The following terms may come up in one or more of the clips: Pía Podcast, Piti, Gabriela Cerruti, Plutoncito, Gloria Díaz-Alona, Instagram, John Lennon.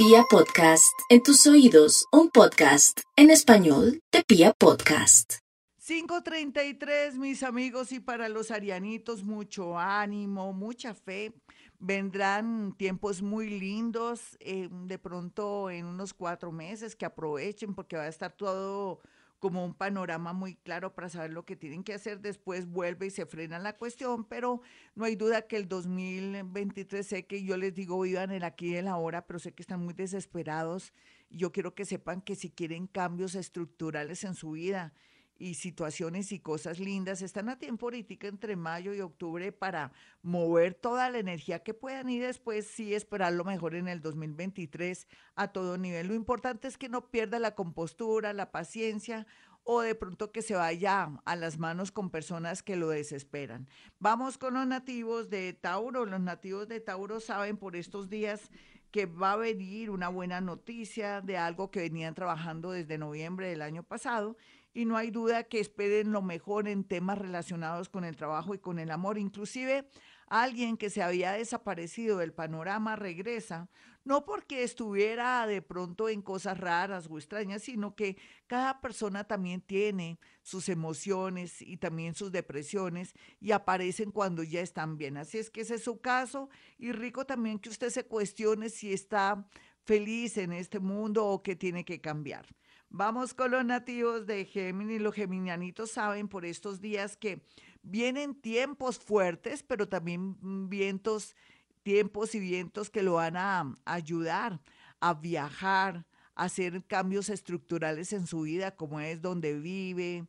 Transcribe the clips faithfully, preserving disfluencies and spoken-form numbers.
Pía Podcast, en tus oídos, un podcast en español de Pía Podcast. cinco treinta y tres, mis amigos, y para los arianitos, mucho ánimo, mucha fe. Vendrán tiempos muy lindos, eh, de pronto en unos cuatro meses, que aprovechen porque va a estar todo como un panorama muy claro para saber lo que tienen que hacer. Después vuelve y se frena la cuestión, pero no hay duda que el dos mil veintitrés, sé que yo les digo, vivan el aquí y el ahora, pero sé que están muy desesperados. Yo quiero que sepan que si quieren cambios estructurales en su vida y situaciones y cosas lindas, están a tiempo ahorita entre mayo y octubre para mover toda la energía que puedan y después sí esperar lo mejor en el dos mil veintitrés a todo nivel. Lo importante es que no pierda la compostura, la paciencia o de pronto que se vaya a las manos con personas que lo desesperan. Vamos con los nativos de Tauro. Los nativos de Tauro saben por estos días que va a venir una buena noticia de algo que venían trabajando desde noviembre del año pasado. Y no hay duda que esperen lo mejor en temas relacionados con el trabajo y con el amor. Inclusive, alguien que se había desaparecido del panorama regresa, no porque estuviera de pronto en cosas raras o extrañas, sino que cada persona también tiene sus emociones y también sus depresiones y aparecen cuando ya están bien. Así es que ese es su caso. Y rico también que usted se cuestione si está feliz en este mundo o qué tiene que cambiar. Vamos con los nativos de Géminis. Los geminianitos saben por estos días que vienen tiempos fuertes, pero también vientos, tiempos y vientos que lo van a ayudar a viajar, a hacer cambios estructurales en su vida, como es donde vive,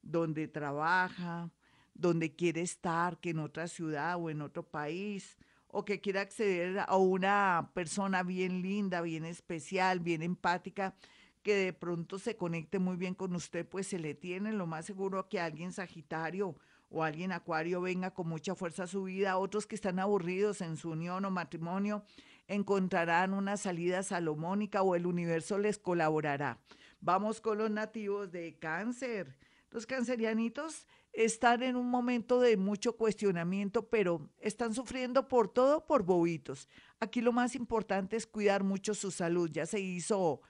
donde trabaja, donde quiere estar, que en otra ciudad o en otro país, o que quiera acceder a una persona bien linda, bien especial, bien empática, que de pronto se conecte muy bien con usted, pues se le tiene. Lo más seguro que alguien Sagitario o alguien Acuario venga con mucha fuerza a su vida. Otros que están aburridos en su unión o matrimonio encontrarán una salida salomónica o el universo les colaborará. Vamos con los nativos de Cáncer. Los cancerianitos están en un momento de mucho cuestionamiento, pero están sufriendo por todo, por bobitos. Aquí lo más importante es cuidar mucho su salud. Ya se hizo...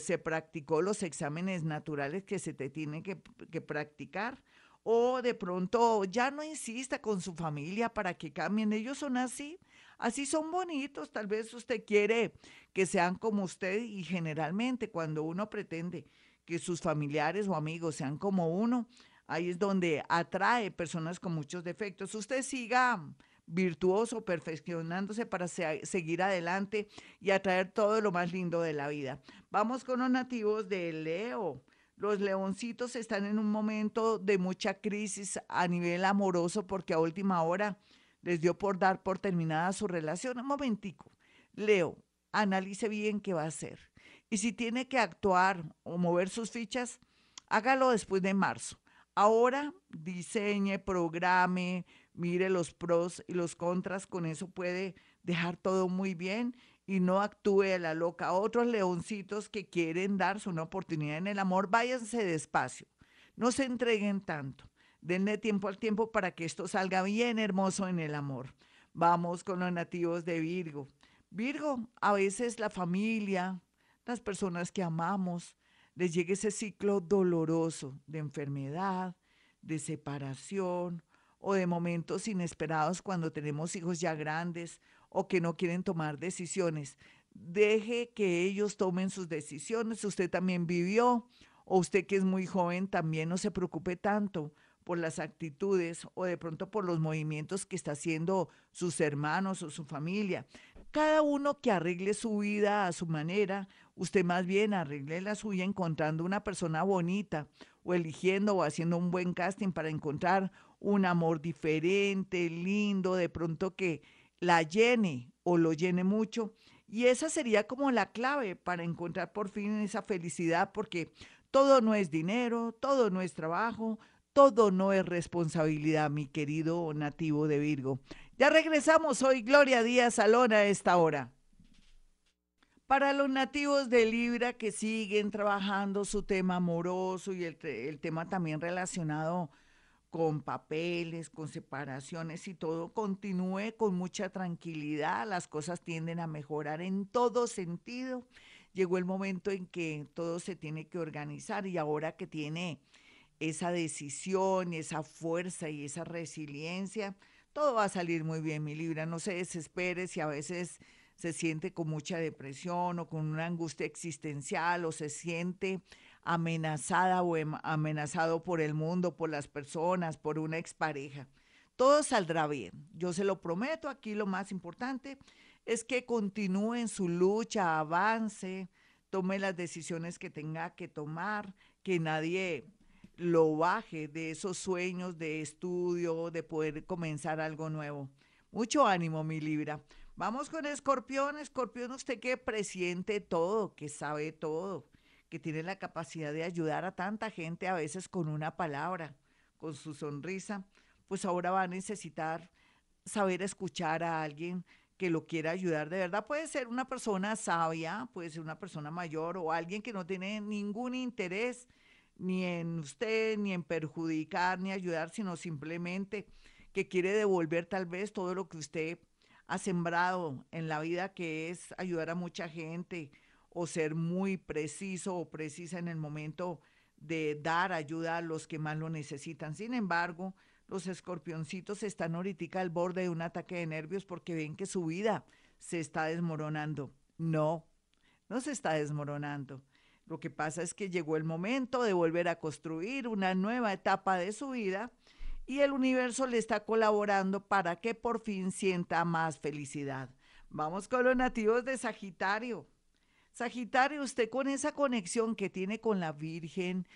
se practicó los exámenes naturales que se te tienen que, que practicar, o de pronto ya no insista con su familia para que cambien. Ellos son así, así son bonitos. Tal vez usted quiere que sean como usted y generalmente cuando uno pretende que sus familiares o amigos sean como uno, ahí es donde atrae personas con muchos defectos. Usted siga virtuoso, perfeccionándose para se, seguir adelante y atraer todo lo más lindo de la vida. Vamos con los nativos de Leo. Los leoncitos están en un momento de mucha crisis a nivel amoroso porque a última hora les dio por dar por terminada su relación. Un momentico, Leo, analice bien qué va a hacer. Y si tiene que actuar o mover sus fichas, hágalo después de marzo. Ahora diseñe, programe, mire los pros y los contras, con eso puede dejar todo muy bien y no actúe a la loca. Otros leoncitos que quieren darse una oportunidad en el amor, váyanse despacio, no se entreguen tanto, denle tiempo al tiempo para que esto salga bien hermoso en el amor. Vamos con los nativos de Virgo. Virgo, a veces la familia, las personas que amamos, les llega ese ciclo doloroso de enfermedad, de separación, o de momentos inesperados cuando tenemos hijos ya grandes o que no quieren tomar decisiones. Deje que ellos tomen sus decisiones. Usted también vivió, o usted que es muy joven también, no se preocupe tanto por las actitudes o de pronto por los movimientos que está haciendo sus hermanos o su familia. Cada uno que arregle su vida a su manera, usted más bien arregle la suya encontrando una persona bonita o eligiendo o haciendo un buen casting para encontrar un amor diferente, lindo, de pronto que la llene o lo llene mucho. Y esa sería como la clave para encontrar por fin esa felicidad, porque todo no es dinero, todo no es trabajo, todo no es responsabilidad, mi querido nativo de Virgo. Ya regresamos, hoy Gloria Díaz-Alona a esta hora. Para los nativos de Libra que siguen trabajando su tema amoroso y el, el tema también relacionado con papeles, con separaciones y todo, continúe con mucha tranquilidad, las cosas tienden a mejorar en todo sentido. Llegó el momento en que todo se tiene que organizar y ahora que tiene esa decisión, esa fuerza y esa resiliencia, todo va a salir muy bien, mi Libra. No se desespere si a veces se siente con mucha depresión o con una angustia existencial o se siente amenazada o amenazado por el mundo, por las personas, por una expareja. Todo saldrá bien, yo se lo prometo. Aquí lo más importante es que continúe en su lucha, avance, tome las decisiones que tenga que tomar, que nadie lo baje de esos sueños de estudio, de poder comenzar algo nuevo. Mucho ánimo, mi Libra. Vamos con Escorpión. Escorpión, usted que presiente todo, que sabe todo, que tiene la capacidad de ayudar a tanta gente, a veces con una palabra, con su sonrisa, pues ahora va a necesitar saber escuchar a alguien que lo quiera ayudar de verdad. Puede ser una persona sabia, puede ser una persona mayor o alguien que no tiene ningún interés ni en usted, ni en perjudicar, ni ayudar, sino simplemente que quiere devolver tal vez todo lo que usted ha sembrado en la vida, que es ayudar a mucha gente, o ser muy preciso o precisa en el momento de dar ayuda a los que más lo necesitan. Sin embargo, los escorpioncitos están ahorita al borde de un ataque de nervios porque ven que su vida se está desmoronando. No, no se está desmoronando. Lo que pasa es que llegó el momento de volver a construir una nueva etapa de su vida y el universo le está colaborando para que por fin sienta más felicidad. Vamos con los nativos de Sagitario. Sagitario, usted con esa conexión que tiene con la Virgen,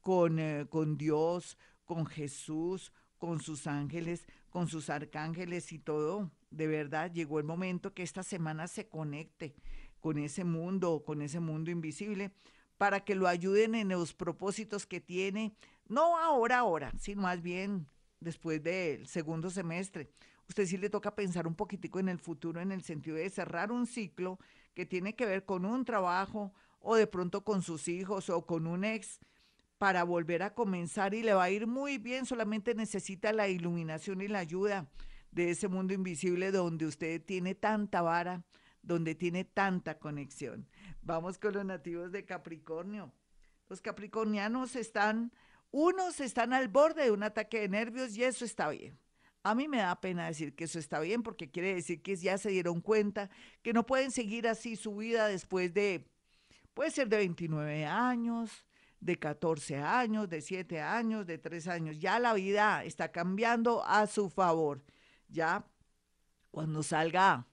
con, eh, con Dios, con Jesús, con sus ángeles, con sus arcángeles y todo, de verdad llegó el momento que esta semana se conecte con ese mundo, con ese mundo invisible, para que lo ayuden en los propósitos que tiene, no ahora, ahora, sino más bien después del segundo semestre. Usted sí le toca pensar un poquitico en el futuro, en el sentido de cerrar un ciclo que tiene que ver con un trabajo o de pronto con sus hijos o con un ex para volver a comenzar, y le va a ir muy bien, solamente necesita la iluminación y la ayuda de ese mundo invisible donde usted tiene tanta vara, donde tiene tanta conexión. Vamos con los nativos de Capricornio. Los capricornianos están, unos están al borde de un ataque de nervios y eso está bien. A mí me da pena decir que eso está bien porque quiere decir que ya se dieron cuenta que no pueden seguir así su vida después de, puede ser de veintinueve años, de catorce años, de siete años, de tres años. Ya la vida está cambiando a su favor. Ya cuando salga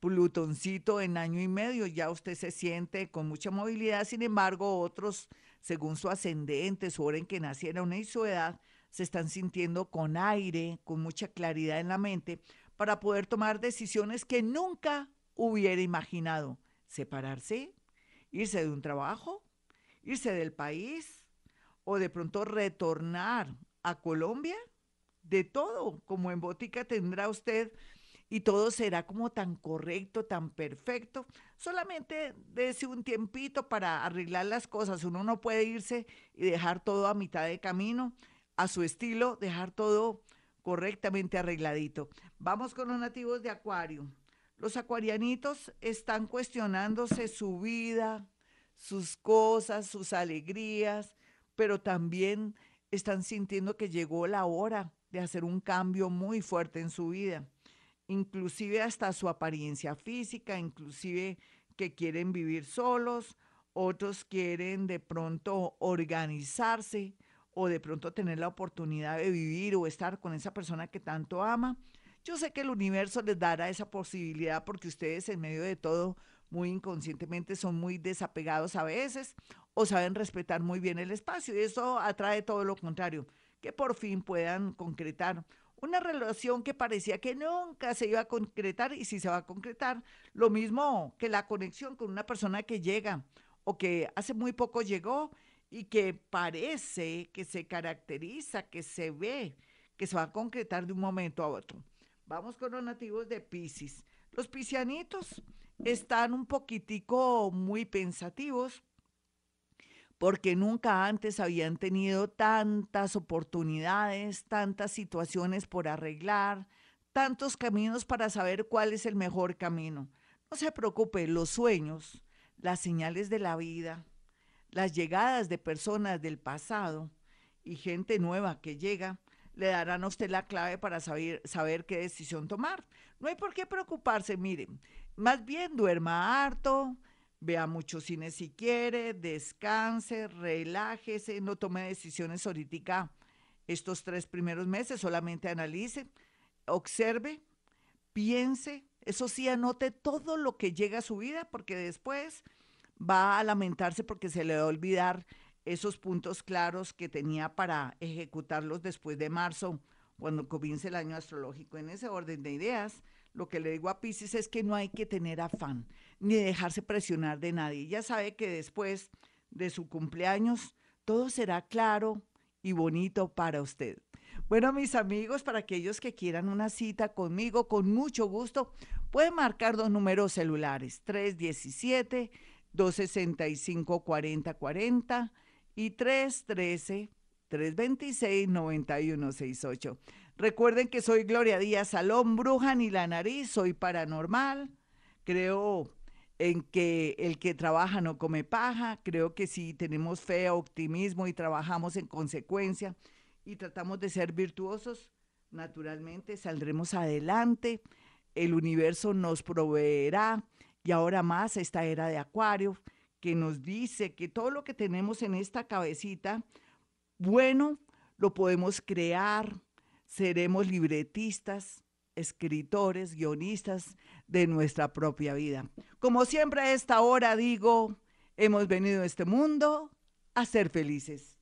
Plutoncito en año y medio, ya usted se siente con mucha movilidad. Sin embargo, otros, según su ascendente, su hora en que nacieron y su edad, se están sintiendo con aire, con mucha claridad en la mente, para poder tomar decisiones que nunca hubiera imaginado. Separarse, irse de un trabajo, irse del país, o de pronto retornar a Colombia. De todo, como en botica tendrá usted, y todo será como tan correcto, tan perfecto. Solamente dése un tiempito para arreglar las cosas. Uno no puede irse y dejar todo a mitad de camino, a su estilo, dejar todo correctamente arregladito. Vamos con los nativos de Acuario. Los acuarianitos están cuestionándose su vida, sus cosas, sus alegrías, pero también están sintiendo que llegó la hora de hacer un cambio muy fuerte en su vida, inclusive hasta su apariencia física, inclusive que quieren vivir solos, otros quieren de pronto organizarse, o de pronto tener la oportunidad de vivir o estar con esa persona que tanto ama. Yo sé que el universo les dará esa posibilidad porque ustedes en medio de todo, muy inconscientemente, son muy desapegados a veces o saben respetar muy bien el espacio, y eso atrae todo lo contrario, que por fin puedan concretar una relación que parecía que nunca se iba a concretar y sí se va a concretar. Lo mismo que la conexión con una persona que llega o que hace muy poco llegó, y que parece que se caracteriza, que se ve, que se va a concretar de un momento a otro. Vamos con los nativos de Piscis. Los piscianitos están un poquitico muy pensativos porque nunca antes habían tenido tantas oportunidades, tantas situaciones por arreglar, tantos caminos para saber cuál es el mejor camino. No se preocupe, los sueños, las señales de la vida, las llegadas de personas del pasado y gente nueva que llega, le darán a usted la clave para saber, saber qué decisión tomar. No hay por qué preocuparse, miren, más bien duerma harto, vea mucho cine si quiere, descanse, relájese, no tome decisiones ahorita estos tres primeros meses, solamente analice, observe, piense, eso sí, anote todo lo que llega a su vida, porque después va a lamentarse porque se le va a olvidar esos puntos claros que tenía para ejecutarlos después de marzo, cuando comience el año astrológico. En ese orden de ideas, lo que le digo a Piscis es que no hay que tener afán, ni dejarse presionar de nadie. Ya sabe que después de su cumpleaños, todo será claro y bonito para usted. Bueno, mis amigos, para aquellos que quieran una cita conmigo, con mucho gusto, pueden marcar dos números celulares, tres uno siete, dos seis cinco, cuatro cero cuatro cero y tres uno tres, tres dos seis, nueve uno seis ocho. Recuerden que soy Gloria Díaz-Alona, bruja ni la nariz, soy paranormal, creo en que el que trabaja no come paja, creo que si tenemos fe, optimismo y trabajamos en consecuencia y tratamos de ser virtuosos, naturalmente saldremos adelante, el universo nos proveerá, y ahora más esta era de Acuario, que nos dice que todo lo que tenemos en esta cabecita, bueno, lo podemos crear, seremos libretistas, escritores, guionistas de nuestra propia vida. Como siempre a esta hora digo, hemos venido a este mundo a ser felices.